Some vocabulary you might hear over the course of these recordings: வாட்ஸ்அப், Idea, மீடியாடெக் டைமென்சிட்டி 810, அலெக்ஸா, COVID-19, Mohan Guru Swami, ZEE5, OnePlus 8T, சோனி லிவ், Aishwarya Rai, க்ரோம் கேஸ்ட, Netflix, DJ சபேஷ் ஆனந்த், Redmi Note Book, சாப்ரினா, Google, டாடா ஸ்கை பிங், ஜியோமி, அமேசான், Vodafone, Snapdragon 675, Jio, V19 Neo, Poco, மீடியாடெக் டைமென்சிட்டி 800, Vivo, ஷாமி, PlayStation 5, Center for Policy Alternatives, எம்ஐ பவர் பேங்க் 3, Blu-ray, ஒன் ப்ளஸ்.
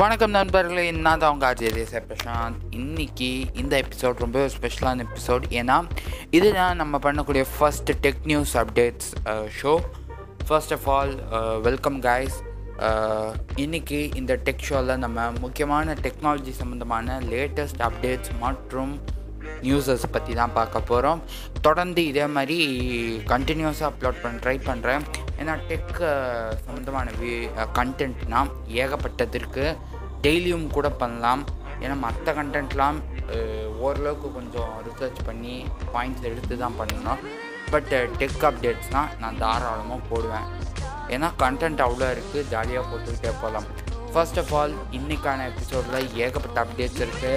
வணக்கம் நண்பர்களே, நான் தான் உங்கள் ஆச்சாரிய சபேஷ் ஆனந்த். இன்றைக்கி இந்த எபிசோட் ரொம்ப ஸ்பெஷலான எபிசோட். ஏன்னா இது தான் நம்ம பண்ணக்கூடிய first tech news updates show. First of all welcome guys. இன்றைக்கி இந்த டெக் ஷோவில் நம்ம முக்கியமான டெக்னாலஜி சம்மந்தமான லேட்டஸ்ட் அப்டேட்ஸ் மற்றும் நியூஸஸ் பற்றி தான் பார்க்க போகிறோம். தொடர்ந்து இதே மாதிரி கண்டினியூஸாக அப்லோட் ட்ரை பண்ணுறேன். ஏன்னா டெக் சம்மந்தமான கண்டென்ட்னால் ஏகப்பட்டதற்கு டெய்லியும் கூட பண்ணலாம். ஏன்னா மற்ற கண்டென்ட்லாம் ஓரளவுக்கு கொஞ்சம் ரிசர்ச் பண்ணி பாயிண்ட்ஸ் எடுத்து தான் பண்ணணும். பட் டெக் அப்டேட்ஸ்னால் நான் தாராளமாக போடுவேன். ஏன்னா கண்டென்ட் அவ்வளோ இருக்குது, ஜாலியாக போட்டுக்கிட்டே போகலாம். ஃபர்ஸ்ட் ஆஃப் ஆல் இன்றைக்கான எபிசோடில் ஏகப்பட்ட அப்டேட்ஸ் இருக்குது.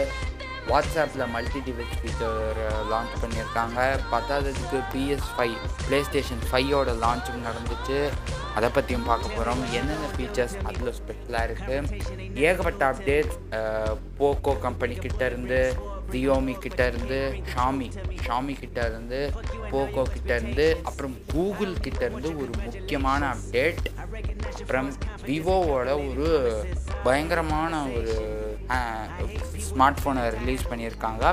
வாட்ஸ்அப்பில் மல்டி டிவைஸ் ஃபீச்சர் லான்ச் பண்ணியிருக்காங்க. 10th PS5 PlayStation 5 லான்ச்சும் நடந்துச்சு, அதை பற்றியும் பார்க்க போகிறோம். என்னென்ன ஃபீச்சர்ஸ் அதில் ஸ்பெஷலாக இருக்குது, ஏகப்பட்ட அப்டேட்ஸ். போக்கோ கம்பெனி கிட்டேருந்து, ஜியோமி கிட்டேருந்து, ஷாமி கிட்டேருந்து, போக்கோ கிட்டேருந்து, அப்புறம் கூகுள் கிட்டேருந்து ஒரு முக்கியமான அப்டேட். அப்புறம் விவோவோட ஒரு பயங்கரமான ஒரு ஸ்மார்ட் ஃபோனை ரிலீஸ் பண்ணியிருக்காங்க.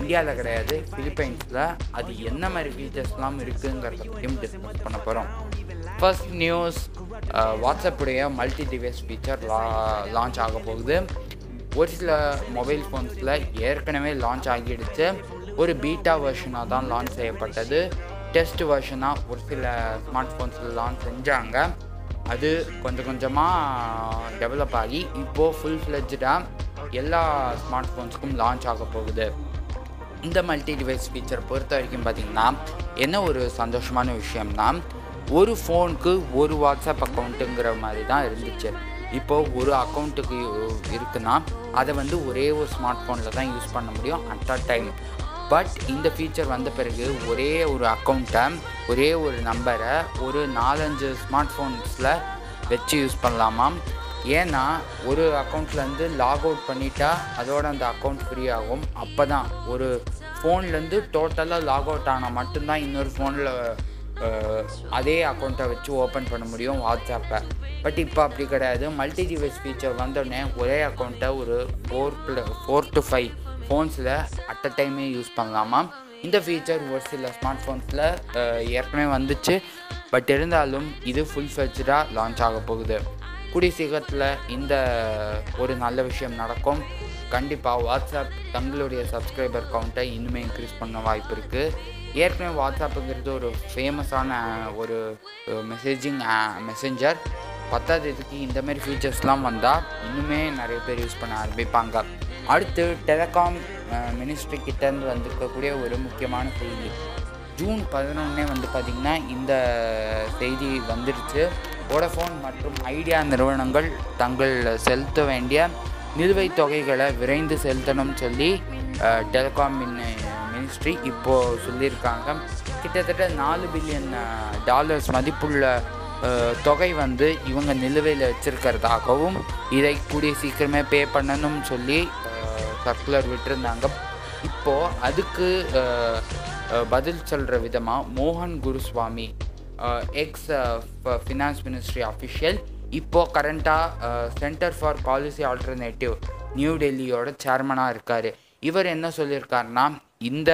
இந்தியாவில் கிடையாது, ஃபிலிப்பைன்ஸில். அது என்ன மாதிரி ஃபீச்சர்ஸ்லாம் இருக்குங்கிறத பற்றியும் டிஸ்கஸ் பண்ண போகிறோம். ஃபர்ஸ்ட் நியூஸ், வாட்ஸ்அப்புடைய மல்டி டிவைஸ் ஃபீச்சர் லான்ச் ஆக போகுது. ஒரு சில மொபைல் ஃபோன்ஸில் ஏற்கனவே லான்ச் ஆகிடுச்சு. ஒரு பீட்டா வெர்ஷனாக தான் லான்ச் செய்யப்பட்டது. டெஸ்ட் வெர்ஷனாக ஒரு சில ஸ்மார்ட் ஃபோன்ஸில் லான்ச் செஞ்சாங்க. அது கொஞ்சம் கொஞ்சமாக டெவலப் ஆகி இப்போது ஃபுல் ஃப்ளெஜ்டாக எல்லா ஸ்மார்ட் ஃபோன்ஸுக்கும் லான்ச் ஆக போகுது. இந்த மல்டி டிவைஸ் ஃபீச்சர் பொறுத்த வரைக்கும் பார்த்திங்கன்னா என்ன ஒரு சந்தோஷமான விஷயம்னா, ஒரு ஃபோனுக்கு ஒரு வாட்ஸ்அப் அக்கௌண்ட்டுங்கிற மாதிரி தான் இருந்துச்சு. இப்போது ஒரு அக்கௌண்ட்டுக்கு இருக்குன்னா அதை வந்து ஒரே ஒரு ஸ்மார்ட் ஃபோனில் தான் யூஸ் பண்ண முடியும் அட் அ டைம். பட் இந்த ஃபீச்சர் வந்த பிறகு ஒரே ஒரு அக்கௌண்ட்டை, ஒரே ஒரு நம்பரை ஒரு 4-5 ஸ்மார்ட் ஃபோன்ஸில் வச்சு யூஸ் பண்ணலாமாம். ஏன்னா ஒரு அக்கௌண்ட்லேருந்து லாக் அவுட் பண்ணிட்டா அதோட அந்த அக்கௌண்ட் ஃப்ரீ ஆகும். அப்போ தான் ஒரு ஃபோன்லேருந்து டோட்டலாக லாக் அவுட் ஆனால் மட்டும்தான் இன்னொரு ஃபோனில் அதே அக்கௌண்ட்டை வச்சு ஓப்பன் பண்ண முடியும் வாட்ஸ்அப்பை. பட் இப்போ அப்படி கிடையாது. மல்டி டிவைஸ் ஃபீச்சர் வந்தோடனே ஒரே அக்கௌண்ட்டை ஒரு 4-5 ஃபோன்ஸில் அட் அ டைமே யூஸ் பண்ணலாமா. இந்த ஃபீச்சர் ஒரு சில ஸ்மார்ட் ஃபோன்ஸில் ஏற்கனவே வந்துச்சு. பட் இருந்தாலும் இது ஃபுல் ஃபீச்சராக லான்ச் ஆக போகுது. கூடிய சீக்கிரத்தில் இந்த ஒரு நல்ல விஷயம் நடக்கும். கண்டிப்பாக வாட்ஸ்அப் தங்களுடைய சப்ஸ்கிரைபர் கவுண்ட்டை இன்னுமே இன்க்ரீஸ் பண்ண வாய்ப்பு இருக்குது. ஏற்கனவே வாட்ஸ்அப்புங்கிறது ஒரு ஃபேமஸான ஒரு மெசேஞ்சர். 10th இந்தமாரி ஃபீச்சர்ஸ்லாம் வந்தால் இன்னுமே நிறைய பேர் யூஸ் பண்ண ஆரம்பிப்பாங்க. அடுத்து டெலிகாம் மினிஸ்ட்ரி கிட்டேருந்து வந்திருக்கக்கூடிய ஒரு முக்கியமான செய்தி. June 11 வந்து பார்த்திங்கன்னா இந்த செய்தி வந்துடுச்சு. வோடஃபோன் மற்றும் ஐடியா நிறுவனங்கள் தங்கள் செலுத்த வேண்டிய நிலுவைத் தொகைகளை விரைந்து செலுத்தணும்னு சொல்லி டெலிகாம் மினிஸ்ட்ரி இப்போது சொல்லியிருக்காங்க. கிட்டத்தட்ட $4 பில்லியன் மதிப்புள்ள தொகை வந்து இவங்க நிலுவையில் வச்சுருக்கிறதாகவும் இதை கூடிய சீக்கிரமே பே பண்ணணும்னு சொல்லி சர்க்குலர் விட்டுருந்தாங்க. இப்போது அதுக்கு பதில் சொல்கிற விதமாக மோகன் Guruswamy, ex finance ministry official, இப்போது கரண்ட்டாக centre for policy alternative new டெல்லியோட சேர்மனாக இருக்கார். இவர் என்ன சொல்லியிருக்காருனா, இந்த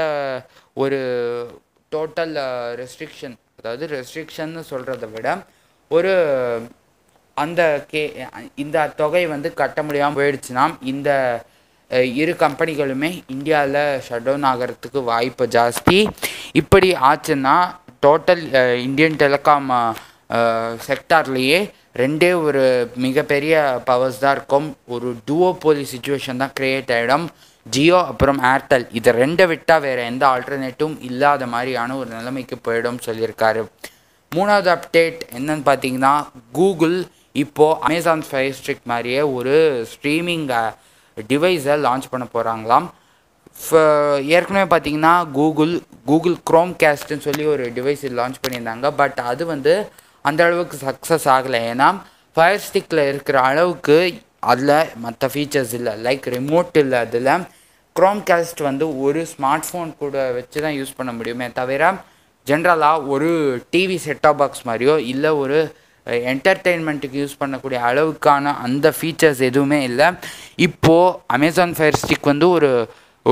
ஒரு டோட்டல் ரெஸ்ட்ரிக்ஷன், அதாவது ரெஸ்ட்ரிக்ஷன்னு சொல்கிறத விட ஒரு அந்த இந்த தொகை வந்து கட்ட முடியாமல் போயிடுச்சுன்னா இந்த இரு கம்பெனிகளுமே இந்தியாவில் ஷட் டவுன் ஆகிறதுக்கு வாய்ப்பு ஜாஸ்தி. இப்படி ஆச்சுன்னா டோட்டல் இந்தியன் டெலிகாம் செக்டார்லேயே ரெண்டே ஒரு மிகப்பெரிய பவர்ஸ் தான் இருக்கும். ஒரு டூவோபோலி சுச்சுவேஷன் தான் க்ரியேட் ஆகிடும். ஜியோ அப்புறம் ஏர்டெல், இதை ரெண்டை விட்டால் வேறு எந்த ஆல்டர்னேட்டிவும் இல்லாத மாதிரியான ஒரு நிலைமைக்கு போயிடும் சொல்லியிருக்காரு. 3வது அப்டேட் என்னன்னு பார்த்தீங்கன்னா, கூகுள் இப்போது அமேசான் ஃபயர் ஸ்டிக் மாதிரியே ஒரு ஸ்ட்ரீமிங் டிவைஸை லான்ச் பண்ண போகிறாங்களாம். ஏற்கனவே பார்த்தீங்கன்னா கூகுள் க்ரோம் கேஸ்ட்னு சொல்லி ஒரு டிவைஸ் லான்ச் பண்ணியிருந்தாங்க. பட் அது வந்து அந்த அளவுக்கு சக்ஸஸ் ஆகலை. ஏன்னா ஃபயர் ஸ்டிக்கில் இருக்கிற அளவுக்கு அதில் மற்ற ஃபீச்சர்ஸ் இல்லை, லைக் ரிமோட் இல்லை. அதில் க்ரோம் கேஸ்ட் வந்து ஒரு ஸ்மார்ட் ஃபோன் கூட வச்சு தான் யூஸ் பண்ண முடியுமே தவிர ஜென்ரலாக ஒரு டிவி செட்டாப் பாக்ஸ் மாதிரியோ இல்லை ஒரு என்டர்டெயின்மெண்ட்டுக்கு யூஸ் பண்ணக்கூடிய அளவுக்கான அந்த ஃபீச்சர்ஸ் எதுவுமே இல்லை. இப்போது அமேசான் ஃபயர் ஸ்டிக் வந்து ஒரு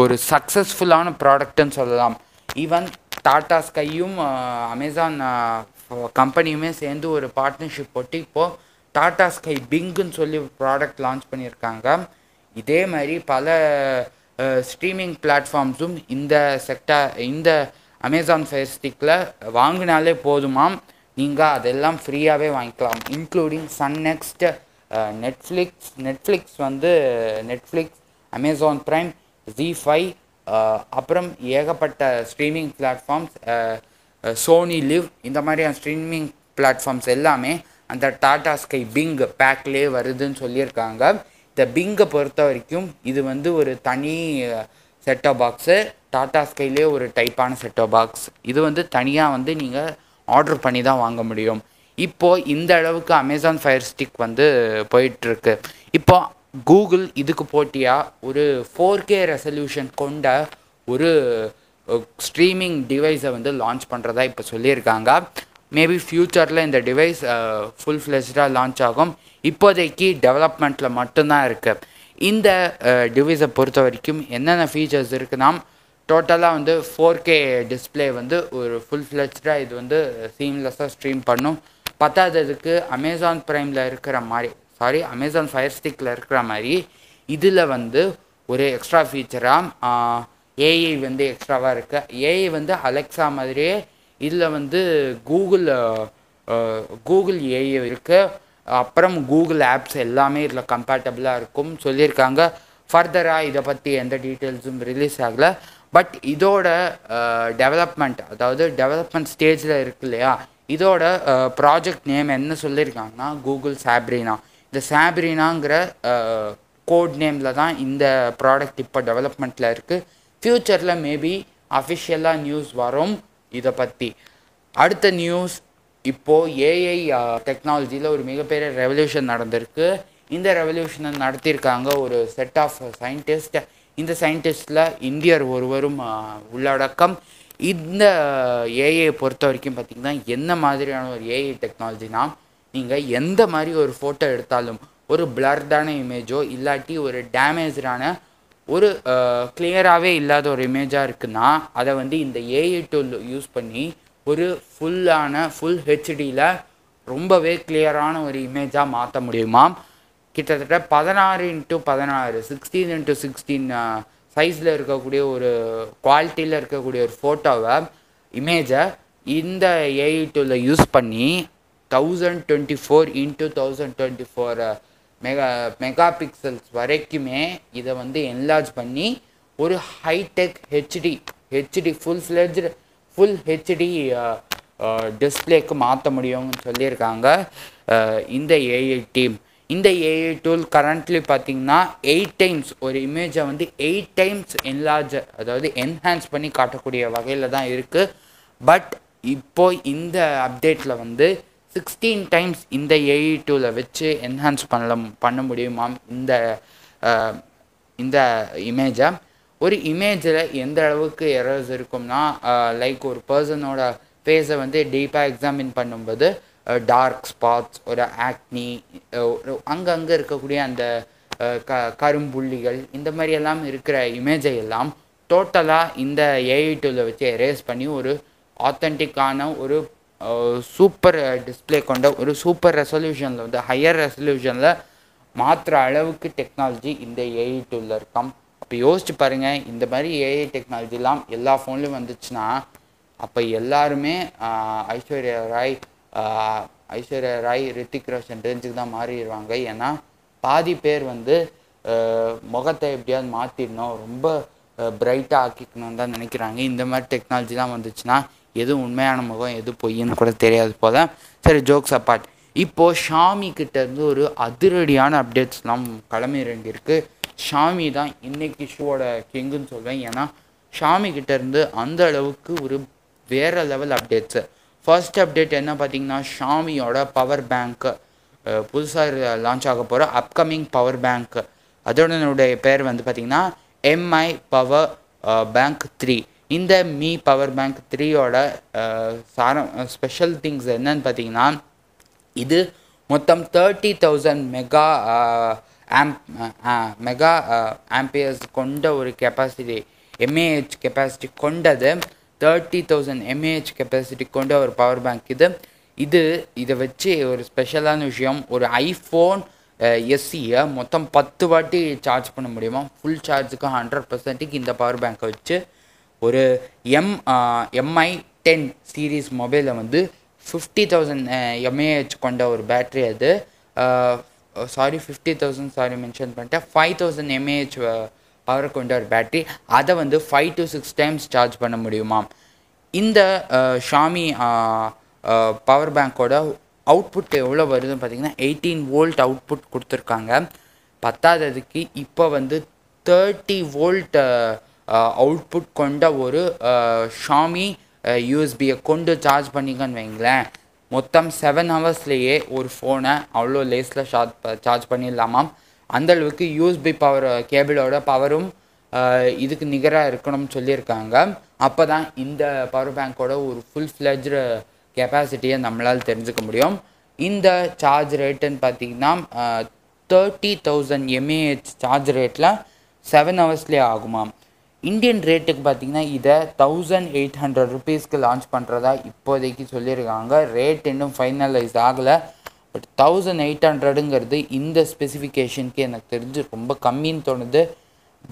ஒரு சக்ஸஸ்ஃபுல்லான ப்ராடக்ட்டுன்னு சொல்லலாம். ஈவன் டாடா ஸ்கையும் அமேசான் கம்பெனியுமே சேர்ந்து ஒரு பார்ட்னர்ஷிப் போட்டு இப்போது டாடா ஸ்கை பிங்குன்னு சொல்லி ஒரு ப்ராடக்ட் லான்ச் பண்ணியிருக்காங்க. இதே மாதிரி பல ஸ்ட்ரீமிங் பிளாட்ஃபார்ம்ஸும் இந்த அமேசான் ஃபயர் ஸ்டிக்கில் வாங்கினாலே போதுமாம், நீங்கள் அதெல்லாம் ஃப்ரீயாகவே வாங்கிக்கலாம், including Sun next, Netflix, அமேசான் Prime, ZEE5, அப்புறம் ஏகப்பட்ட ஸ்ட்ரீமிங் பிளாட்ஃபார்ம்ஸ், சோனி லிவ், இந்த மாதிரியான ஸ்ட்ரீமிங் பிளாட்ஃபார்ம்ஸ் எல்லாமே அந்த டாடா ஸ்கை பிங் பேக்லேயே வருதுன்னு சொல்லியிருக்காங்க. இந்த பிங்கை பொறுத்த வரைக்கும் இது வந்து ஒரு தனி செட்டாப் பாக்ஸு, டாடா ஸ்கைலேயே ஒரு டைப்பான செட்டாப் பாக்ஸ். இது வந்து தனியாக வந்து நீங்கள் ஆர்டர் பண்ணி தான் வாங்க முடியும். இப்போது இந்த அளவுக்கு அமேசான் ஃபயர் ஸ்டிக் வந்து போயிட்டுருக்கு. இப்போது கூகுள் இதுக்கு போட்டியாக ஒரு 4K ரெசல்யூஷன் கொண்ட ஒரு ஸ்ட்ரீமிங் டிவைஸை வந்து லான்ச் பண்ணுறதா இப்போ சொல்லியிருக்காங்க. மேபி ஃப்யூச்சரில் இந்த டிவைஸ் ஃபுல் ஃப்ளெஜ்டாக லான்ச் ஆகும். இப்போதைக்கு டெவலப்மெண்ட்டில் மட்டும்தான் இருக்குது. இந்த டிவைஸை பொறுத்த வரைக்கும் என்னென்ன ஃபீச்சர்ஸ் இருக்குன்னா, டோட்டலாக வந்து 4K டிஸ்பிளே வந்து ஒரு ஃபுல் ஃப்ளெஜ்டாக இது வந்து சீம்லெஸ்ஸாக ஸ்ட்ரீம் பண்ணும். பத்தாததுக்கு அமேசான் ப்ரைமில் இருக்கிற மாதிரி அமேசான் ஃபயர் ஸ்டிக்கில் இருக்கிற மாதிரி இதில் வந்து ஒரு எக்ஸ்ட்ரா ஃபீச்சராக ஏஐ வந்து எக்ஸ்ட்ராவாக இருக்குது. ஏஐ வந்து அலெக்ஸா மாதிரியே இதில் வந்து கூகுள் ஏஐ இருக்குது. அப்புறம் கூகுள் ஆப்ஸ் எல்லாமே இதில் கம்பேட்டபிளாக இருக்கும் சொல்லியிருக்காங்க. ஃபர்தராக இதை பற்றி எந்த டீட்டெயில்ஸும் ரிலீஸ் ஆகலை. பட் இதோட டெவலப்மெண்ட் ஸ்டேஜில் இருக்கு இல்லையா, இதோட ப்ராஜெக்ட் நேம் என்ன சொல்லியிருக்காங்கன்னா கூகுள் சாப்ரினா. இந்த சாப்ரினாங்கிற கோட் நேமில் தான் இந்த ப்ராடக்ட் இப்போ டெவலப்மெண்ட்டில் இருக்குது. ஃப்யூச்சரில் மேபி அஃபிஷியலாக நியூஸ் வரும் இதை பற்றி. அடுத்த நியூஸ், இப்போது ஏஐ டெக்னாலஜியில் ஒரு மிகப்பெரிய ரெவல்யூஷன் நடந்திருக்கு. இந்த ரெவல்யூஷனை நடத்தியிருக்காங்க ஒரு செட் ஆஃப் சயின்டிஸ்ட். இந்த சயின்டிஸ்டில் இந்தியர் ஒருவரும் உள்ளடக்கம். இந்த ஏஐ பொறுத்த வரைக்கும் பார்த்திங்கன்னா என்ன மாதிரியான ஒரு ஏஐ டெக்னாலஜினா, நீங்கள் எந்த மாதிரி ஒரு ஃபோட்டோ எடுத்தாலும் ஒரு பிளர்டான இமேஜோ இல்லாட்டி ஒரு டேமேஜான ஒரு கிளியராகவே இல்லாத ஒரு இமேஜாக இருக்குன்னா அதை வந்து இந்த ஏஐ டூல் யூஸ் பண்ணி ஒரு ஃபுல் ஹெச்டியில் ரொம்பவே கிளியரான ஒரு இமேஜாக மாற்ற முடியுமா. கிட்டத்தட்ட 16x16 16x16 சைஸில் இருக்கக்கூடிய ஒரு குவாலிட்டியில் இருக்கக்கூடிய ஒரு ஃபோட்டோவை இமேஜை இந்த ஏஐ டூலை யூஸ் பண்ணி 1024x1024 மெகா பிக்சல்ஸ் வரைக்குமே இதை வந்து என்லார்ஜ் பண்ணி ஒரு ஹைடெக் ஹெச்டி ஃபுல் ஹெச்டி டிஸ்பிளேக்கு மாற்ற முடியும்னு சொல்லியிருக்காங்க இந்த ஏஐ டீம். இந்த ஏஐ டூல் கரண்ட்லி பார்த்திங்கன்னா 8 times ஒரு இமேஜை வந்து 8 times என்லார்ஜ் என்ஹான்ஸ் பண்ணி காட்டக்கூடிய வகையில் தான் இருக்குது. பட் இப்போது இந்த அப்டேட்டில் வந்து 16 times இந்த ஏஐ டூலை வச்சு என்ஹான்ஸ் பண்ண முடியுமா இந்த இமேஜை. ஒரு இமேஜில் எந்த அளவுக்கு எரர்ஸ் இருக்கும்னா, லைக் ஒரு பர்சனோட ஃபேஸை வந்து டீப்பாக எக்ஸாமின் பண்ணும்போது டார்க் ஸ்பாட்ஸ், ஒரு ஆக்னி, அங்கங்கே இருக்கக்கூடிய அந்த கரும்புள்ளிகள், இந்த மாதிரியெல்லாம் இருக்கிற இமேஜை எல்லாம் டோட்டலாக இந்த ஏஐ டூலில் வச்சு எரேஸ் பண்ணி ஒரு ஆத்தென்டிக்கான ஒரு சூப்பர் டிஸ்பிளே கொண்ட ஒரு சூப்பர் ரெசல்யூஷனில் வந்து ஹையர் ரெசல்யூஷனில் மாற்றுற அளவுக்கு டெக்னாலஜி இந்த ஏஐ டூலில் இருக்காம். அப்போ யோசிச்சு பாருங்கள், இந்த மாதிரி ஏஐ டெக்னாலஜிலாம் எல்லா ஃபோன்லையும் வந்துச்சுன்னா அப்போ எல்லாருமே ஐஸ்வர்யா ராய், ரித்திக் ரோஷன் ரேஞ்சுக்கு தான் மாறிடுவாங்க. ஏன்னா பாதி பேர் வந்து முகத்தை எப்படியாவது மாற்றிடணும், ரொம்ப பிரைட்டாக ஆக்கிக்கணும்னு தான் நினைக்கிறாங்க. இந்த மாதிரி டெக்னாலஜிலாம் வந்துச்சுன்னா எது உண்மையான முகம் எது பொய்ன்னு கூட தெரியாது போல. சரி, ஜோக்ஸ் அப்பார்ட், இப்போது ஷாமி கிட்டேருந்து ஒரு அதிரடியான அப்டேட்ஸ்லாம் கிளம்பி இறங்கியிருக்கு. ஷாமி தான் இன்றைக்கி ஷூவோட கிங்குன்னு சொல்வேன். ஏன்னா ஷாமி கிட்டேருந்து அந்த அளவுக்கு ஒரு வேறு லெவல் அப்டேட்ஸு. ஃபர்ஸ்ட் அப்டேட் என்ன பார்த்திங்கன்னா, ஷாமியோட பவர் பேங்க்கு புதுசாக லான்ச் ஆக போகிற அப்கமிங் பவர் பேங்க்கு, அதோடைய பேர் வந்து பார்த்திங்கன்னா எம்ஐ பவர் பேங்க் 3. இந்த மீ பவர் பேங்க் 3யோட ஸ்பெஷல் திங்ஸ் என்னன்னு பார்த்திங்கன்னா, இது மொத்தம் 30,000 மெகா ஆம்பியர்ஸ் கொண்ட ஒரு கெப்பாசிட்டி எம்ஏஹெச் கெப்பாசிட்டி கொண்டது. 30,000 mAh கெப்பாசிட்டி கொண்ட ஒரு பவர் பேங்க் இது. இதை வச்சு ஒரு ஸ்பெஷலான விஷயம், ஒரு ஐஃபோன் எஸ்சியை மொத்தம் 10 வாட்டி சார்ஜ் பண்ண முடியுமா? ஃபுல் சார்ஜுக்கு 100% இந்த பவர் பேங்க்கை வச்சு ஒரு MI 10 series மொபைலில் வந்து 50,000 mAh கொண்ட ஒரு பேட்ரி அது. சாரி 50,000 சாரி மென்ஷன் பண்ணிட்டேன். 5,000 mAh பவர் கொண்ட ஒரு பேட்ரி, அதை வந்து 5 to 6 times சார்ஜ் பண்ண முடியுமா? இந்த ஷாமி பவர் பேங்கோட அவுட்புட் எவ்வளோ வருதுன்னு பார்த்தீங்கன்னா 18 volt அவுட்புட் கொடுத்துருக்காங்க. பத்தாததுக்கு இப்போ வந்து 30 volt அவுட்புட் கொண்ட ஒரு ஷாமி யூஎஸ்பியை கொண்டு சார்ஜ் பண்ணிக்கன்னு வைங்களேன், மொத்தம் 7 hours ஒரு ஃபோனை அவ்வளோ லேஸில் சார்ஜ் பண்ணிடலாமாம். அந்தளவுக்கு யூஎஸ்பி பவர் கேபிளோட பவரும் இதுக்கு நிகராக இருக்கணும்னு சொல்லியிருக்காங்க. அப்போ தான் இந்த பவர் பேங்கோட ஒரு ஃபுல் ஃப்ளெஜ்டு கெப்பாசிட்டியை நம்மளால் தெரிஞ்சுக்க முடியும். இந்த சார்ஜ் ரேட்டுன்னு பார்த்தீங்கன்னா 30,000 mAh சார்ஜ் ரேட்டில் 7 hours ஆகுமாம். இந்தியன் ரேட்டுக்கு பார்த்தீங்கன்னா இதை 1,800 rupees லான்ச் பண்ணுறதா இப்போதைக்கு சொல்லியிருக்காங்க. ரேட் இன்னும் ஃபைனலைஸ் ஆகலை, பட் 1,800ங்கிறது இந்த ஸ்பெசிஃபிகேஷனுக்கு எனக்கு தெரிஞ்சு ரொம்ப கம்மின்னு தோணுது.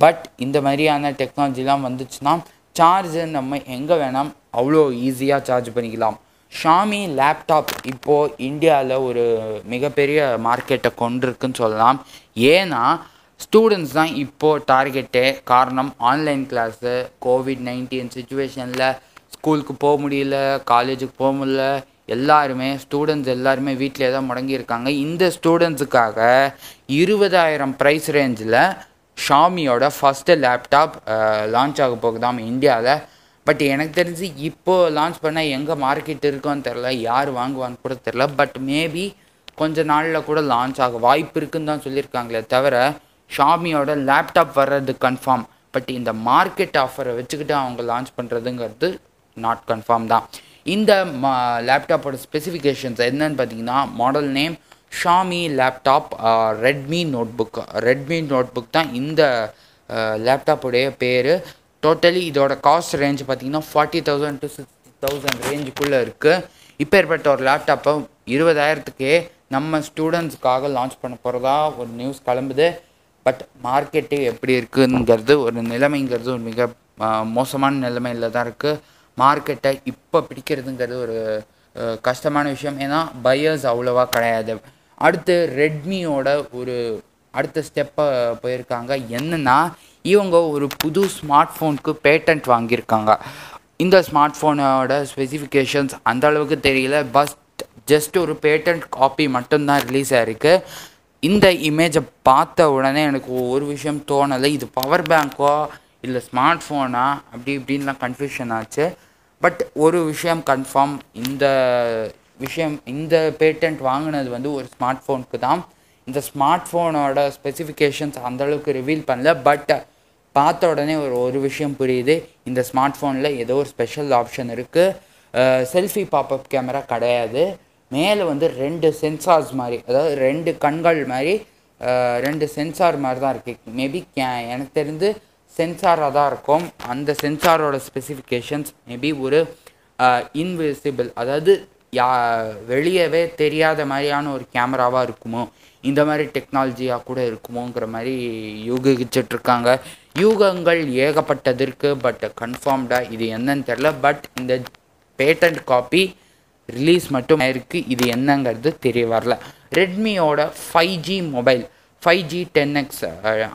பட் இந்த மாதிரியான டெக்னாலஜிலாம் வந்துச்சுன்னா சார்ஜை நம்ம எங்கே வேணாம் அவ்வளோ ஈஸியாக சார்ஜ் பண்ணிக்கலாம். ஷாமி லேப்டாப் இப்போது இந்தியாவில் ஒரு மிகப்பெரிய மார்க்கெட்டை கொண்டிருக்குன்னு சொல்லலாம். ஏன்னா ஸ்டூடெண்ட்ஸ் தான் இப்போது டார்கெட்டே. காரணம் ஆன்லைன் கிளாஸு, COVID-19 சுச்சுவேஷனில் ஸ்கூலுக்கு போக முடியல, காலேஜுக்கு போக முடியல, எல்லாருமே ஸ்டூடெண்ட்ஸ் எல்லாருமே வீட்டிலே தான் முடங்கியிருக்காங்க. இந்த ஸ்டூடெண்ட்ஸுக்காக 20,000 price ரேஞ்சில் ஷாமியோட ஃபஸ்ட்டு லேப்டாப் லான்ச் ஆக போகுதாம் இந்தியாவில். பட் எனக்கு தெரிஞ்சு இப்போது லான்ச் பண்ணால் எங்கே மார்க்கெட் இருக்குன்னு தெரில, யார் வாங்குவான்னு கூட தெரில. பட் மேபி கொஞ்ச நாளில் கூட லான்ச் ஆக வாய்ப்பு இருக்குன்னு தான் சொல்லியிருக்காங்களே தவிர ஷாமியோட லேப்டாப் வர்றது கன்ஃபார்ம். பட் இந்த மார்க்கெட் ஆஃபரை வச்சுக்கிட்டு அவங்க லான்ச் பண்ணுறதுங்கிறது நாட் கன்ஃபார்ம் தான். இந்த லேப்டாப்போட ஸ்பெசிஃபிகேஷன்ஸ் என்னன்னு பார்த்தீங்கன்னா model name ஷாமி laptop Redmi note book. Redmi note book தான் இந்த லேப்டாப்புடைய பேர். டோட்டலி இதோட காஸ்ட் ரேஞ்ச் பார்த்தீங்கன்னா 40,000 to 60,000 ரேஞ்சுக்குள்ளே இருக்குது. இப்போ ஏற்பட்ட ஒரு லேப்டாப்பை 20,000 நம்ம ஸ்டூடெண்ட்ஸுக்காக லான்ச் பண்ண போகிறதா ஒரு நியூஸ் கிளம்புது. பட் மார்க்கெட்டு எப்படி இருக்குங்கிறது ஒரு நிலைமைங்கிறது ஒரு மிக மோசமான நிலைமையில் தான் இருக்குது. மார்க்கெட்டை இப்போ பிடிக்கிறதுங்கிறது ஒரு கஷ்டமான விஷயம், ஏன்னா பையர்ஸ் அவ்வளோவா கிடையாது. அடுத்து ரெட்மியோட ஒரு அடுத்த ஸ்டெப்பை போயிருக்காங்க. என்னென்னா இவங்க ஒரு புது ஸ்மார்ட் ஃபோனுக்கு பேட்டன்ட் வாங்கியிருக்காங்க. இந்த ஸ்மார்ட் ஃபோனோட ஸ்பெசிஃபிகேஷன்ஸ் அந்தளவுக்கு தெரியல, ஜஸ்ட் ஒரு பேட்டன்ட் காப்பி மட்டும்தான் ரிலீஸ் ஆகிருக்கு. இந்த இமேஜை பார்த்த உடனே எனக்கு ஒரு விஷயம் தோணலை, இது பவர் பேங்க்கோ இல்லை ஸ்மார்ட் ஃபோனா அப்படி இப்படின்லாம் கன்ஃபியூஷன் ஆச்சு. பட் ஒரு விஷயம் கன்ஃபார்ம், இந்த பேட்டன்ட் வாங்கினது வந்து ஒரு ஸ்மார்ட் ஃபோனுக்கு தான். இந்த ஸ்மார்ட் ஃபோனோட ஸ்பெசிஃபிகேஷன்ஸ் அந்தளவுக்கு ரிவீல் பண்ணல, பட் பார்த்த உடனே ஒரு விஷயம் புரியுது, இந்த ஸ்மார்ட் ஃபோனில் ஏதோ ஒரு ஸ்பெஷல் ஆப்ஷன் இருக்குது. செல்ஃபி பாப்அப் கேமரா கிடையாது, மேலே வந்து 2 sensors மாதிரி, அதாவது 2 கண்கள் மாதிரி 2 sensor மாதிரி தான் இருக்குது. மேபி எனக்கு தெரிந்து சென்சாராக தான் இருக்கும். அந்த சென்சாரோட ஸ்பெசிஃபிகேஷன்ஸ் மேபி ஒரு இன்விசிபிள், அதாவது வெளியவே தெரியாத மாதிரியான ஒரு கேமராவாக இருக்குமோ, இந்த மாதிரி டெக்னாலஜியாக கூட இருக்குமோங்கிற மாதிரி யூகிச்சிட்ருக்காங்க. யூகங்கள் ஏகப்பட்டது இருக்குது, பட் கன்ஃபார்ம்டாக இது என்னன்னு தெரில. பட் இந்த பேட்டன்ட் காப்பி ரிலீஸ் மட்டும் ஆயிருக்கு, இது என்னங்கிறது தெரிய வரல. ரெட்மியோட 5G mobile 5G 10X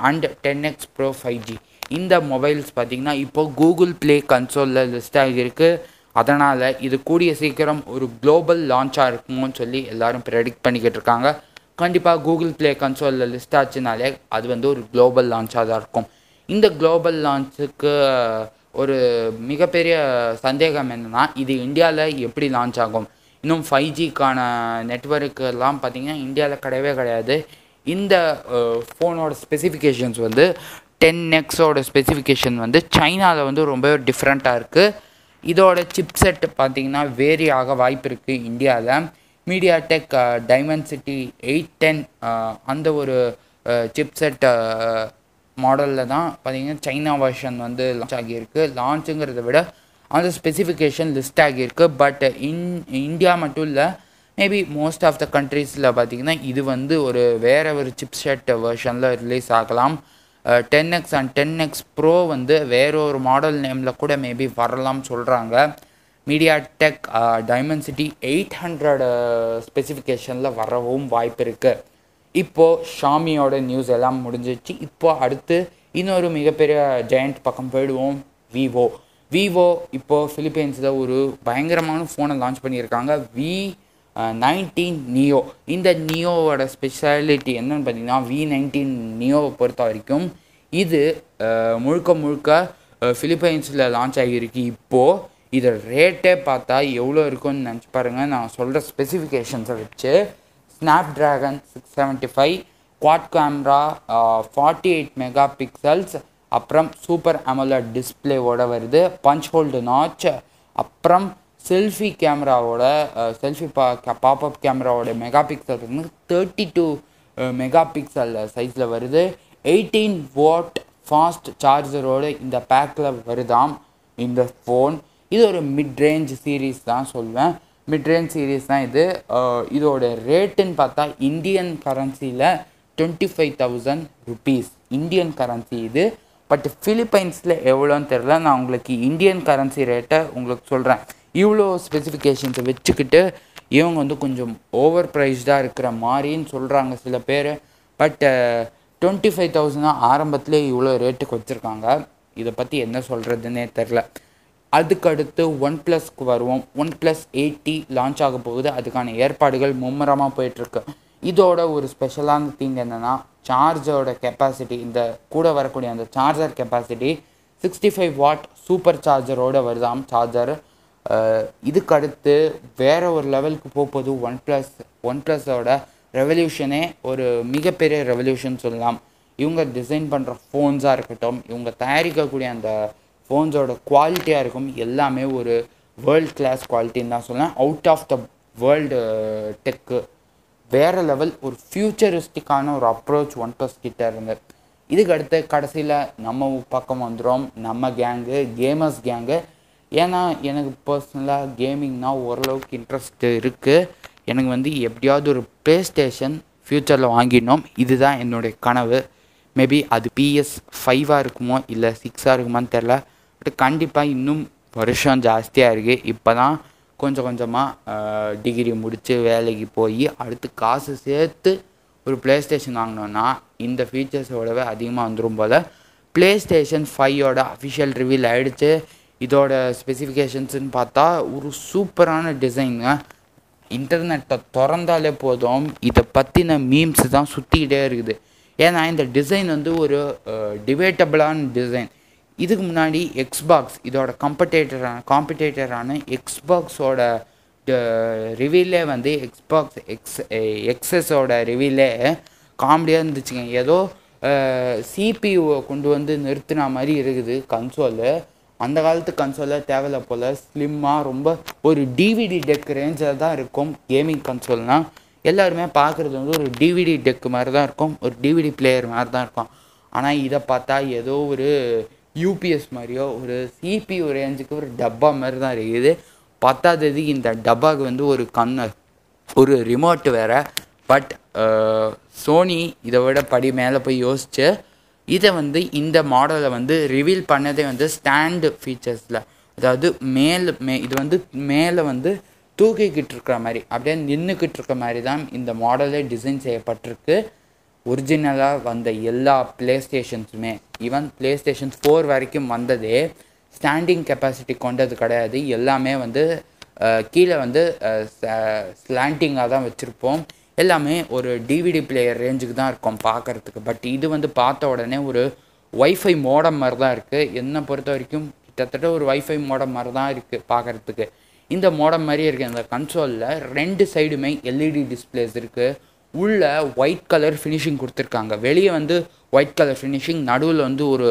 and 10X Pro 5G இந்த மொபைல்ஸ் பார்த்திங்கன்னா இப்போது கூகுள் ப்ளே கன்சோலில் லிஸ்ட் ஆகியிருக்கு. அதனால் இது கூடிய சீக்கிரம் ஒரு குளோபல் லான்ச்சாக இருக்குமோன்னு சொல்லி எல்லோரும் ப்ரெடிக்ட் பண்ணிக்கிட்டு இருக்காங்க. கண்டிப்பாக கூகுள் ப்ளே கன்சோலில் லிஸ்ட் ஆச்சுனாலே அது வந்து ஒரு குளோபல் லான்ச்சாக தான் இருக்கும். இந்த குளோபல் லான்ச்சுக்கு ஒரு மிகப்பெரிய சந்தேகம் என்னென்னா இது இந்தியாவில் எப்படி லான்ச் ஆகும்? இன்னும் 5Gக்கான நெட்வொர்க்கெல்லாம் பார்த்திங்கன்னா இந்தியாவில் கிடையவே கிடையாது. இந்த ஃபோனோட ஸ்பெசிஃபிகேஷன்ஸ் வந்து 10Xோட ஸ்பெசிஃபிகேஷன் வந்து சைனாவில் வந்து ரொம்ப டிஃப்ரெண்ட்டாக இருக்குது. இதோட சிப்செட் பார்த்திங்கன்னா வேரி ஆக வாய்ப்பு இருக்குது இந்தியாவில். மீடியாடெக் டைமென்சிட்டி 810 அந்த ஒரு சிப்செட் மாடலில் தான் பார்த்திங்கன்னா சைனா வெர்ஷன் வந்து லான்ச் ஆகியிருக்கு. லான்ச்சுங்கிறத விட அந்த ஸ்பெசிஃபிகேஷன் லிஸ்ட் ஆகியிருக்கு. பட் இந்தியா மட்டும் இல்லை, மேபி மோஸ்ட் ஆஃப் த கண்ட்ரீஸில் பார்த்திங்கன்னா இது வந்து ஒரு வேறு ஒரு சிப்செட் வெர்ஷனில் ரிலீஸ் ஆகலாம். 10X அண்ட் 10X ப்ரோ வந்து வேற ஒரு மாடல் நேமில் கூட மேபி வரலாம்னு சொல்கிறாங்க. மீடியாடெக் டைமென்சிட்டி 800 ஸ்பெசிஃபிகேஷனில் வரவும் வாய்ப்பு இருக்குது. இப்போது ஷாமியோட நியூஸ் எல்லாம் முடிஞ்சிச்சு. இப்போது அடுத்து இன்னொரு மிகப்பெரிய ஜெயண்ட் பக்கம் போயிடுவோம், விவோ. விவோ இப்போது ஃபிலிப்பைன்ஸில் ஒரு பயங்கரமான ஃபோனை லான்ச் பண்ணியிருக்காங்க, V19 Neo. இந்த நியோவோட ஸ்பெஷாலிட்டி என்னன்னு பார்த்தீங்கன்னா, V19 Neoவை பொறுத்த வரைக்கும் இது முழுக்க முழுக்க ஃபிலிப்பைன்ஸில் லான்ச் ஆகியிருக்கு. இப்போது இதை ரேட்டே பார்த்தா எவ்வளோ இருக்குன்னு நினச்சி பாருங்கள். நான் சொல்கிற ஸ்பெசிஃபிகேஷன்ஸை வச்சு Snapdragon 675, quad camera 48 mega pixels, அப்புறம் சூப்பர் அமோலட் டிஸ்பிளேவோட வருது, பஞ்ச் ஹோல்டு நாட்ச், அப்புறம் செல்ஃபி கேமராவோட பாப்அப் கேமராவோட மெகா பிக்சல் பார்த்திங்கன்னா 32 மெகா பிக்சல் சைஸில் வருது. 18 வாட் ஃபாஸ்ட் சார்ஜரோட இந்த பேக்கில் வருதாம் இந்த ஃபோன். இது ஒரு மிட் ரேஞ்ச் சீரீஸ் தான் சொல்வேன், மிட் ரேஞ்ச் சீரீஸ் தான் இது. இதோட ரேட்டுன்னு பார்த்தா இந்தியன் கரன்சியில் 25,000 rupees இந்தியன் கரன்சி இது. பட் ஃபிலிப்பைன்ஸில் எவ்வளோன்னு தெரில, நான் உங்களுக்கு இந்தியன் கரன்சி ரேட்டை உங்களுக்கு சொல்கிறேன். இவ்வளோ ஸ்பெசிஃபிகேஷன்ஸை வச்சுக்கிட்டு இவங்க வந்து கொஞ்சம் ஓவர் ப்ரைஸ்டாக இருக்கிற மாதிரின்னு சொல்கிறாங்க சில பேர். பட் 25,000 ஆரம்பத்துலேயே இவ்வளோ ரேட்டுக்கு வச்சுருக்காங்க, இதை பற்றி என்ன சொல்கிறதுன்னே தெரில. அதுக்கடுத்து ஒன் ப்ளஸ்க்கு வருவோம். OnePlus 8T லான்ச் ஆக போகுது, அதுக்கான ஏற்பாடுகள் மும்முரமாக போயிட்டுருக்கு. இதோட ஒரு ஸ்பெஷலான திங் என்னென்னா, சார்ஜரோட கெப்பாசிட்டி, இந்த கூட வரக்கூடிய அந்த சார்ஜர் கெப்பாசிட்டி 65 வாட் சூப்பர் சார்ஜரோடு வருதாம் சார்ஜர். இதுக்கடுத்து வேறு ஒரு லெவலுக்கு போகும்போது ஒன் ப்ளஸோட ரெவல்யூஷனே ஒரு மிகப்பெரிய ரெவல்யூஷன் சொல்லலாம். இவங்க டிசைன் பண்ணுற ஃபோன்ஸாக இருக்கட்டும், இவங்க தயாரிக்கக்கூடிய அந்த ஃபோன்ஸோட குவாலிட்டியாக இருக்கும், எல்லாமே ஒரு வேர்ல்டு கிளாஸ் குவாலிட்டின்னு தான் சொல்லலாம். Out of the world tech, வேறு லெவல், ஒரு ஃப்யூச்சரிஸ்டிக்கான ஒரு அப்ரோச் ஒன் ப்ளஸ் கிட்டே இருந்து. இதுக்கடுத்து கடைசியில் நம்ம பக்கம் வந்துடும், நம்ம கேங்கு, கேமர்ஸ் கேங்கு. ஏன்னா எனக்கு பர்சனலாக கேமிங்னால் ஓரளவுக்கு இன்ட்ரெஸ்ட்டு இருக்குது. எனக்கு வந்து எப்படியாவது ஒரு PlayStation ஃப்யூச்சரில் வாங்கிடணும், இதுதான் என்னுடைய கனவு. மேபி அது PS5 இருக்குமோ இல்லை 6 இருக்குமான்னு தெரில. பட் கண்டிப்பாக இன்னும் வருஷம் ஜாஸ்தியாக இருக்குது. இப்போ தான் கொஞ்சம் கொஞ்சமாக டிகிரி முடித்து வேலைக்கு போய் அடுத்து காசு சேர்த்து ஒரு PlayStation வாங்கினோன்னா இந்த ஃபீச்சர்ஸோடவே அதிகமாக வந்துடும் போல். PlayStation 5ஓட அஃபிஷியல் ரிவீல் ஆகிடுச்சு. இதோட ஸ்பெசிஃபிகேஷன்ஸுன்னு பார்த்தா ஒரு சூப்பரான டிசைனுங்க. இன்டர்நெட்டை திறந்தாலே போதும் இதை பற்றின மீம்ஸ் தான் சுற்றிக்கிட்டே இருக்குது. ஏன்னா இந்த டிசைன் வந்து ஒரு டிபேட்டபிளான டிசைன். இதுக்கு முன்னாடி எக்ஸ்பாக்ஸ், இதோட காம்படேட்டரான எக்ஸ்பாக்ஸோட ரிவீலே வந்து எக்ஸஸோட ரிவீலே காமெடியாக இருந்துச்சுங்க. ஏதோ CPU கொண்டு வந்து நிறுத்தின மாதிரி இருக்குது கன்சோலு. அந்த காலத்து கன்சோலை தேவையில்லை போல், ஸ்லிம்மாக ரொம்ப ஒரு DVD டெக் ரேஞ்சில் தான் இருக்கும். கேமிங் கன்சோல்னால் எல்லாருமே பார்க்குறது வந்து ஒரு DVD டெக் மாதிரி தான் இருக்கும், ஒரு DVD பிளேயர் மாதிரி தான் இருக்கும். ஆனால் இதை பார்த்தா ஏதோ ஒரு UPS மாதிரியோ ஒரு CPU ரேஞ்சுக்கு ஒரு டப்பா மாதிரி தான் இருக்குது. 10வது இந்த டப்பாவுக்கு வந்து ஒரு ரிமோட்டு வேறு. பட் சோனி இதை விட படி மேலே போய் யோசிச்சு இதை வந்து இந்த மாடலை வந்து ரிவீல் பண்ணதே வந்து ஸ்டாண்டு ஃபீச்சர்ஸில், அதாவது இது வந்து மேலே வந்து தூக்கிக்கிட்டு இருக்கிற மாதிரி, அப்படியே நின்றுக்கிட்டு இருக்கிற மாதிரி தான் இந்த மாடலே டிசைன் செய்யப்பட்டிருக்கு. ஒரிஜினலாக வந்த எல்லா PlayStationஸுமே, ஈவன் PlayStation 4 வரைக்கும் வந்ததே ஸ்டாண்டிங் கெப்பாசிட்டி கொண்டது கிடையாது. எல்லாமே வந்து கீழே வந்து ஸ்லாண்டிங்காக தான் வச்சுருப்போம். எல்லாமே ஒரு DVD பிளேயர் ரேஞ்சுக்கு தான் இருக்கும் பார்க்குறதுக்கு. பட் இது வந்து பார்த்த உடனே ஒரு வைஃபை மோடம் மாதிரி தான் இருக்குது. என்னை பொறுத்த வரைக்கும் கிட்டத்தட்ட ஒரு வைஃபை மோடம் மாதிரி தான் இருக்குது பார்க்குறதுக்கு. இந்த மோடம் மாதிரி இருக்குது. இந்த கன்சோலில் 2 சைடுமே LED டிஸ்பிளேஸ் இருக்குது. உள்ளே ஒயிட் கலர் ஃபினிஷிங் கொடுத்துருக்காங்க, வெளியே வந்து ஒயிட் கலர் ஃபினிஷிங், நடுவில் வந்து ஒரு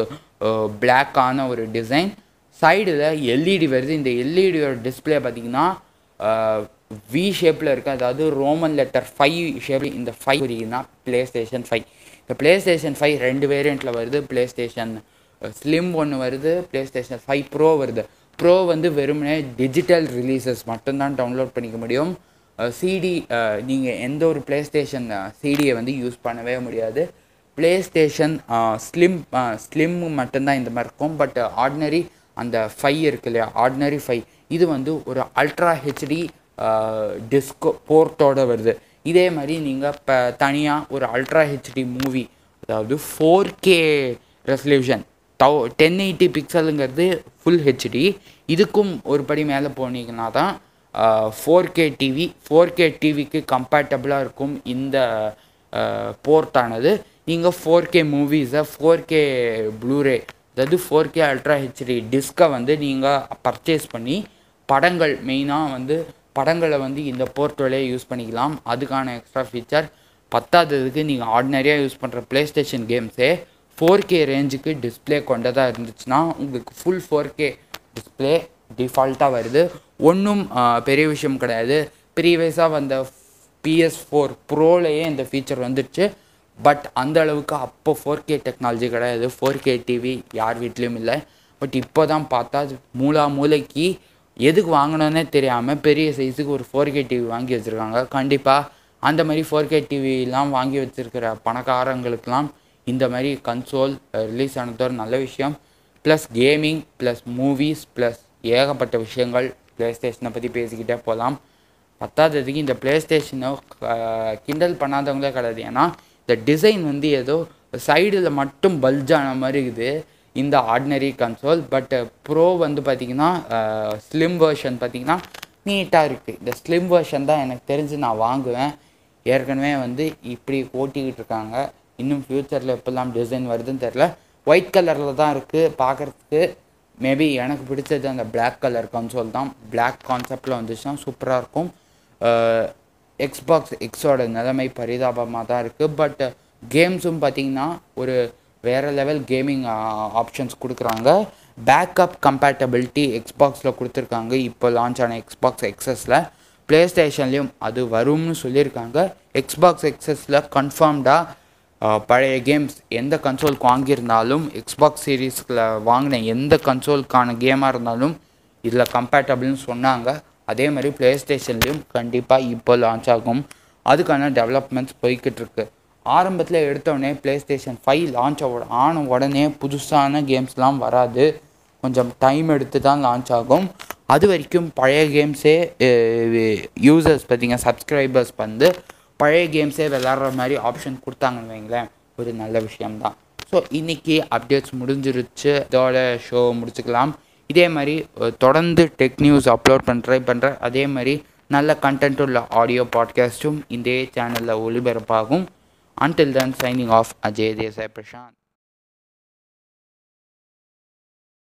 பிளாக்கான ஒரு டிசைன், சைடில் LED வருது. இந்த LEDயோட டிஸ்பிளே பார்த்திங்கன்னா வி ஷேப்பில் இருக்குது, அதாவது ரோமன் லெட்டர் 5 ஷேப்பில். இந்த 5 இருக்குதுன்னா PlayStation 5. இந்த PlayStation 5 ரெண்டு வேரியண்ட்டில் வருது. PlayStation ஸ்லிம் ஒன்று வருது, PlayStation 5 Pro வருது. ப்ரோ வந்து வெறுமனே டிஜிட்டல் ரிலீஸஸ் மட்டும்தான் டவுன்லோட் பண்ணிக்க முடியும். சிடி நீங்கள் எந்த ஒரு PlayStation சிடியை வந்து யூஸ் பண்ணவே முடியாது. PlayStation ஸ்லிம் மட்டும்தான் இந்த மாதிரி இருக்கும். பட் ஆர்டினரி அந்த 5 இருக்கு இல்லையா, ஆர்டினரி 5, இது வந்து ஒரு அல்ட்ரா ஹெச்டி டிஸ்கோ போர்ட்டோடு வருது. இதே மாதிரி நீங்கள் இப்போ தனியாக ஒரு அல்ட்ரா ஹெச்டி மூவி, அதாவது 4K ரெசல்யூஷன் 1080 பிக்சலுங்கிறது ஃபுல் ஹெச்டி, இதுக்கும் ஒரு படி மேலே போனீங்கன்னா தான் 4K TV. 4K TVக்கு கம்பேட்டபிளாக இருக்கும் இந்த போர்ட்டானது. நீங்கள் 4K மூவிஸை 4K Blu-ray, அதாவது 4K அல்ட்ரா ஹெச்டி டிஸ்கை வந்து நீங்கள் பர்ச்சேஸ் பண்ணி படங்கள், மெயினாக வந்து படங்களை வந்து இந்த போர்ட்டோலே யூஸ் பண்ணிக்கலாம். அதுக்கான எக்ஸ்ட்ரா ஃபீச்சர். 10th நீங்கள் ஆர்டினரியாக யூஸ் பண்ணுற PlayStation கேம்ஸே 4K ரேஞ்சுக்கு டிஸ்பிளே கொண்டதாக இருந்துச்சுன்னா உங்களுக்கு ஃபுல் 4K டிஸ்பிளே டிஃபால்ட்டாக வருது. ஒன்றும் பெரிய விஷயம் கிடையாது. ப்ரீவியஸாக வந்த PS4 Proலேயே இந்த ஃபீச்சர் வந்துடுச்சு. பட் அந்த அளவுக்கு அப்போ 4K டெக்னாலஜி கிடையாது. 4K TV யார் வீட்லேயும் இல்லை. பட் இப்போ தான் பார்த்தா மூளைக்கு எதுக்கு வாங்கணுன்னே தெரியாமல் பெரிய சைஸுக்கு ஒரு 4K TV வாங்கி வச்சுருக்காங்க. கண்டிப்பாக அந்த மாதிரி 4K TVலாம் வாங்கி வச்சுருக்கிற பணக்காரங்களுக்கெல்லாம் இந்த மாதிரி கன்சோல் ரிலீஸ் ஆனது ஒரு நல்ல விஷயம். Plus gaming, plus movies, plus ஏகப்பட்ட விஷயங்கள் PlayStationனை பற்றி பேசிக்கிட்டே போகலாம். 10th இந்த PlayStationனை கிண்டல் பண்ணாதவங்களே கிடையாது. ஏன்னா இந்த டிசைன் வந்து ஏதோ சைடில் மட்டும் பல்ஜான மாதிரி இருக்குது இந்த ஆர்டினரி கன்சோல். பட் ப்ரோ வந்து பார்த்திங்கன்னா ஸ்லிம் வேர்ஷன் பார்த்திங்கன்னா நீட்டாக இருக்குது. இந்த ஸ்லிம் வேர்ஷன் தான் எனக்கு தெரிஞ்சு நான் வாங்குவேன். ஏற்கனவே வந்து இப்படி ஓட்டிக்கிட்டு இருக்காங்க. இன்னும் ஃப்யூச்சரில் எப்பெல்லாம் டிசைன் வருதுன்னு தெரில. ஒயிட் கலரில் தான் இருக்குது பார்க்குறதுக்கு. மேபி எனக்கு பிடிச்சது அந்த பிளாக் கலர் கன்சோல் தான். பிளாக் கான்செப்டில் வந்துச்சுன்னா சூப்பராக இருக்கும். Xbox Xோட நிலைமை பரிதாபமாக தான் இருக்குது. பட் கேம்ஸும் பார்த்திங்கன்னா ஒரு வேறு லெவல் கேமிங் ஆப்ஷன்ஸ் கொடுக்குறாங்க. பேக்கப் கம்பேட்டபிலிட்டி Xboxல கொடுத்துருக்காங்க. இப்போ லான்ச் ஆன Xbox XSல PlayStationலேயும் அது வரும்னு சொல்லியிருக்காங்க. Xbox XSல கன்ஃபார்ம்டாக பழைய கேம்ஸ் எந்த கன்சோலுக்கு வாங்கியிருந்தாலும், எக்ஸ்பாக்ஸ் சீரீஸில் வாங்கின எந்த கன்சோலுக்கான கேமாக இருந்தாலும் இதில் கம்பேட்டபிள்னு சொன்னாங்க. அதே மாதிரி PlayStationலேயும் கண்டிப்பாக இப்போ லான்ச் ஆகும். அதுக்கான டெவலப்மெண்ட்ஸ் போய்கிட்டு இருக்கு. ஆரம்பத்தில் எடுத்தோடனே PlayStation 5 லான்ச் ஆன உடனே புதுசான கேம்ஸ்லாம் வராது. கொஞ்சம் டைம் எடுத்து தான் லான்ச் ஆகும். அது வரைக்கும் பழைய கேம்ஸே யூசர்ஸ் பார்த்திங்கன்னா சப்ஸ்கிரைபர்ஸ் வந்து பழைய கேம்ஸே விளாட்ற மாதிரி ஆப்ஷன் கொடுத்தாங்கன்னு வைங்களேன், ஒரு நல்ல விஷயம்தான். ஸோ இன்றைக்கி அப்டேட்ஸ் முடிஞ்சிருச்சு. இதோட ஷோ முடிச்சுக்கலாம். இதே மாதிரி தொடர்ந்து டெக் நியூஸ் அப்லோட் பண்ணுறேன். அதே மாதிரி நல்ல கண்டென்ட் உள்ள ஆடியோ பாட்காஸ்ட்டும் இந்த சேனலில் ஒளிபரப்பாகும். Until then, signing off, Idea, DJ சபேஷ் ஆனந்த்.